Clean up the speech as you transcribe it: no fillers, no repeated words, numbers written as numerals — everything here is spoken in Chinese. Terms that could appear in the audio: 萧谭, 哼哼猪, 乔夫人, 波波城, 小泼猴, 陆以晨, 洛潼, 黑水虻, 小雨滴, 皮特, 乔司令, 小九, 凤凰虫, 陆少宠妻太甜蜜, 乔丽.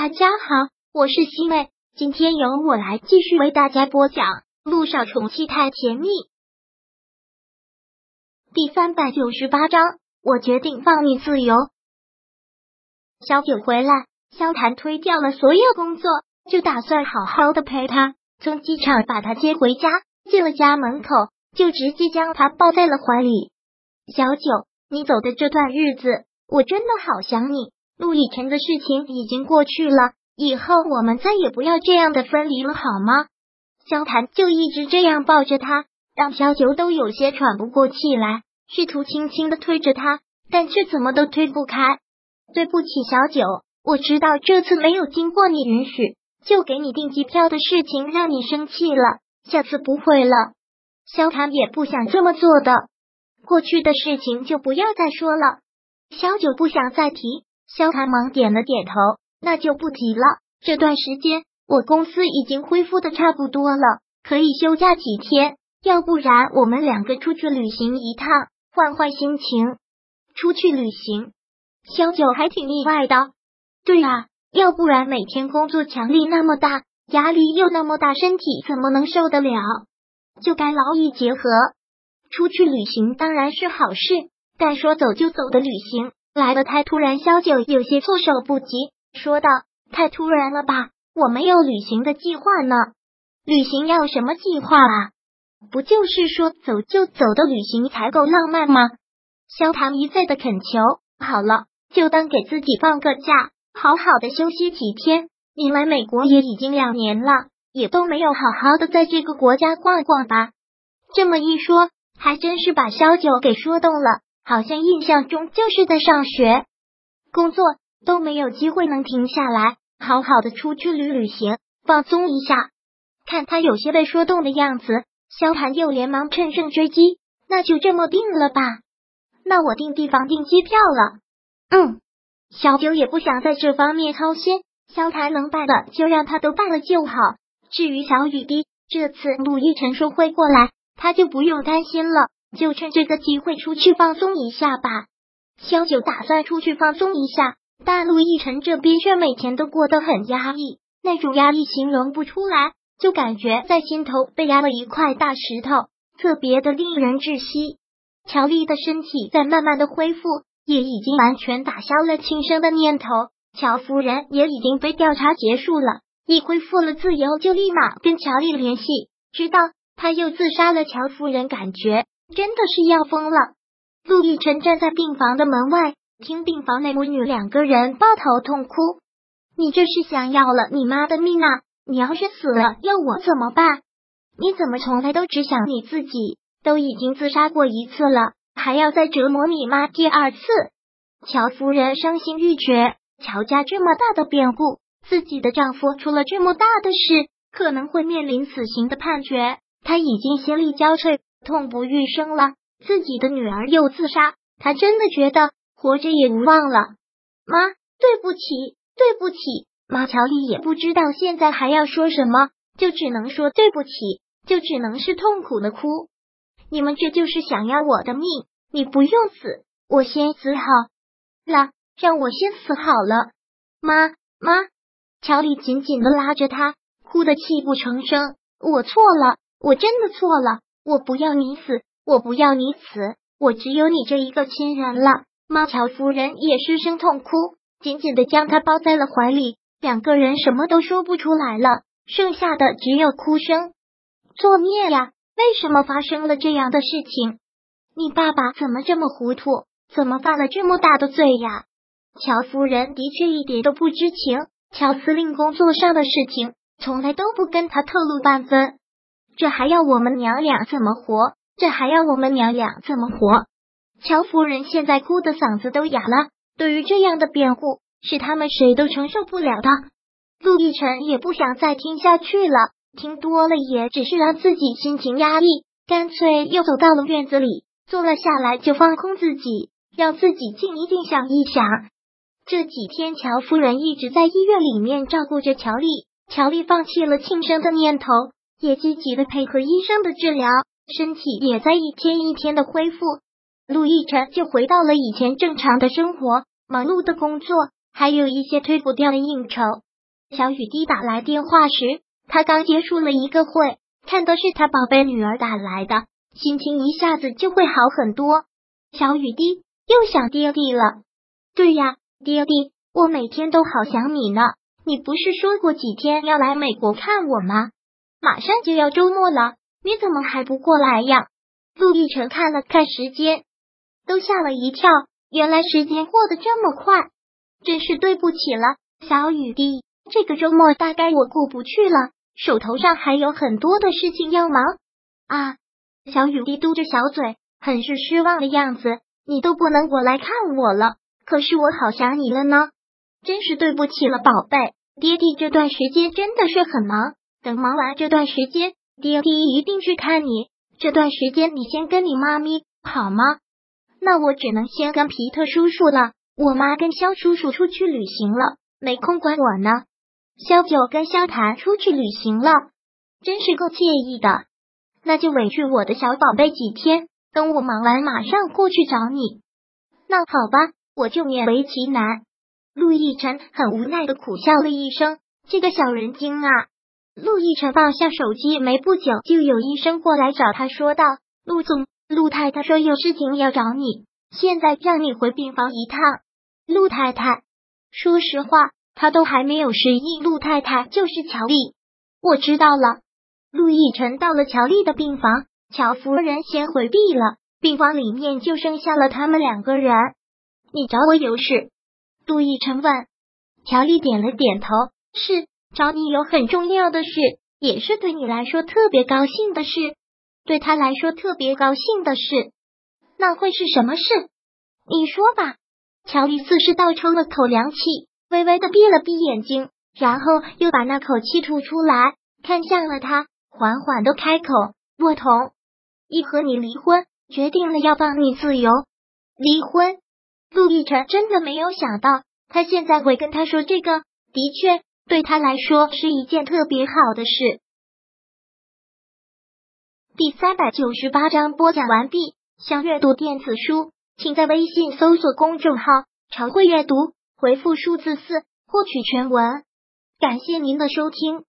大家好，我是西妹，今天由我来继续为大家播讲《陆少宠妻太甜蜜》第398章，我决定放你自由。小九回来，萧谭推掉了所有工作，就打算好好的陪他，从机场把他接回家，进了家门口，就直接将他抱在了怀里。小九，你走的这段日子，我真的好想你。陆以晨的事情已经过去了，以后我们再也不要这样的分离了，好吗？萧谭就一直这样抱着他，让小九都有些喘不过气来，试图轻轻的推着他，但却怎么都推不开。对不起，小九，我知道这次没有经过你允许，就给你订机票的事情让你生气了，下次不会了。萧谭也不想这么做的，过去的事情就不要再说了。小九不想再提。萧谭忙点了点头，那就不提了，这段时间我公司已经恢复的差不多了，可以休假几天，要不然我们两个出去旅行一趟，换换心情。出去旅行？萧九还挺意外的。对啊，要不然每天工作强力那么大，压力又那么大，身体怎么能受得了？就该劳逸结合。出去旅行当然是好事，但说走就走的旅行来得太突然，萧九有些措手不及，说道：“太突然了吧？我没有旅行的计划呢。旅行要什么计划啊？不就是说走就走的旅行才够浪漫吗？”萧谭一再的恳求：“好了，就当给自己放个假，好好的休息几天。你来美国也已经2年了，也都没有好好的在这个国家逛逛吧？”这么一说，还真是把萧九给说动了。好像印象中就是在上学、工作都没有机会能停下来，好好的出去旅行，放松一下。看他有些被说动的样子，萧谭又连忙趁胜追击：“那就这么定了吧？那我订地方、订机票了。”嗯，小九也不想在这方面操心，萧谭能办的就让他都办了就好。至于小雨滴，这次陆亦辰说会过来，他就不用担心了。就趁这个机会出去放松一下吧。萧九打算出去放松一下，但陆亦辰这边却每天都过得很压抑，那种压抑形容不出来，就感觉在心头被压了一块大石头，特别的令人窒息。乔丽的身体在慢慢的恢复，也已经完全打消了轻生的念头，乔夫人也已经被调查结束了，一恢复了自由就立马跟乔丽联系，知道她又自杀了，乔夫人感觉真的是要疯了。陆亦辰站在病房的门外，听病房内母女两个人抱头痛哭：“你这是想要了你妈的命啊！你要是死了，要我怎么办？你怎么从来都只想你自己？都已经自杀过一次了，还要再折磨你妈第2次？”乔夫人伤心欲绝，乔家这么大的变故，自己的丈夫出了这么大的事，可能会面临死刑的判决，她已经心力交瘁，痛不欲生了，自己的女儿又自杀，他真的觉得活着也无望了。“妈，对不起，对不起，妈。”乔丽也不知道现在还要说什么，就只能说对不起，就只能是痛苦的哭。“你们这就是想要我的命，你不用死，我先死好了，让我先死好了。妈，妈。”乔丽紧紧的拉着他，哭得泣不成声：“我错了，我真的错了。我不要你死，我不要你死，我只有你这一个亲人了。”妈，乔夫人也失声痛哭，紧紧的将她抱在了怀里，两个人什么都说不出来了，剩下的只有哭声。“作孽呀，为什么发生了这样的事情？你爸爸怎么这么糊涂，怎么犯了这么大的罪呀？”乔夫人的确一点都不知情，乔司令工作上的事情从来都不跟他透露半分。“这还要我们娘俩怎么活？这还要我们娘俩怎么活？”乔夫人现在哭的嗓子都哑了，对于这样的辩护，是他们谁都承受不了的。陆亦辰也不想再听下去了，听多了也只是让自己心情压抑，干脆又走到了院子里，坐了下来，就放空自己，让自己静一静，想一想。这几天乔夫人一直在医院里面照顾着乔丽，乔丽放弃了轻生的念头，也积极的配合医生的治疗，身体也在一天一天的恢复。陆亦辰就回到了以前正常的生活，忙碌的工作，还有一些推不掉的应酬，小雨滴打来电话时，他刚结束了一个会，看的是他宝贝女儿打来的，心情一下子就会好很多。小雨滴又想爹地了。对呀，爹地，我每天都好想你呢。你不是说过几天要来美国看我吗？马上就要周末了，你怎么还不过来呀？陆亦辰看了看时间，都吓了一跳，原来时间过得这么快，真是对不起了，小雨滴，这个周末大概我过不去了，手头上还有很多的事情要忙啊。小雨滴嘟着小嘴，很是失望的样子，你都不能过来看我了，可是我好想你了呢，真是对不起了，宝贝，爹地这段时间真的是很忙，等忙完这段时间，爹地一定去看你，这段时间你先跟你妈咪，好吗？那我只能先跟皮特叔叔了，我妈跟肖叔叔出去旅行了，没空管我呢。肖九跟肖谭出去旅行了，真是够惬意的。那就委屈我的小宝贝几天，等我忙完马上过去找你。那好吧，我就勉为其难。陆亦辰很无奈的苦笑了一声，这个小人精啊。陆亦辰放下手机没不久，就有医生过来找他说道，陆总，陆太太说有事情要找你，现在让你回病房一趟。陆太太，说实话，她都还没有适应陆太太就是乔丽。我知道了。陆亦辰到了乔丽的病房，乔夫人先回避了，病房里面就剩下了他们两个人。你找我有事？陆亦辰问。乔丽点了点头，是，找你有很重要的事，也是对你来说特别高兴的事。对他来说特别高兴的事，那会是什么事？你说吧。乔丽似是倒抽了口凉气，微微的闭了闭眼睛，然后又把那口气吐出来，看向了他，缓缓的开口，洛潼，一和你离婚，决定了要放你自由。离婚？陆亦辰真的没有想到，他现在会跟他说这个，的确，对他来说是一件特别好的事。第398章播讲完毕。想阅读电子书，请在微信搜索公众号常会阅读，回复数字4获取全文。感谢您的收听。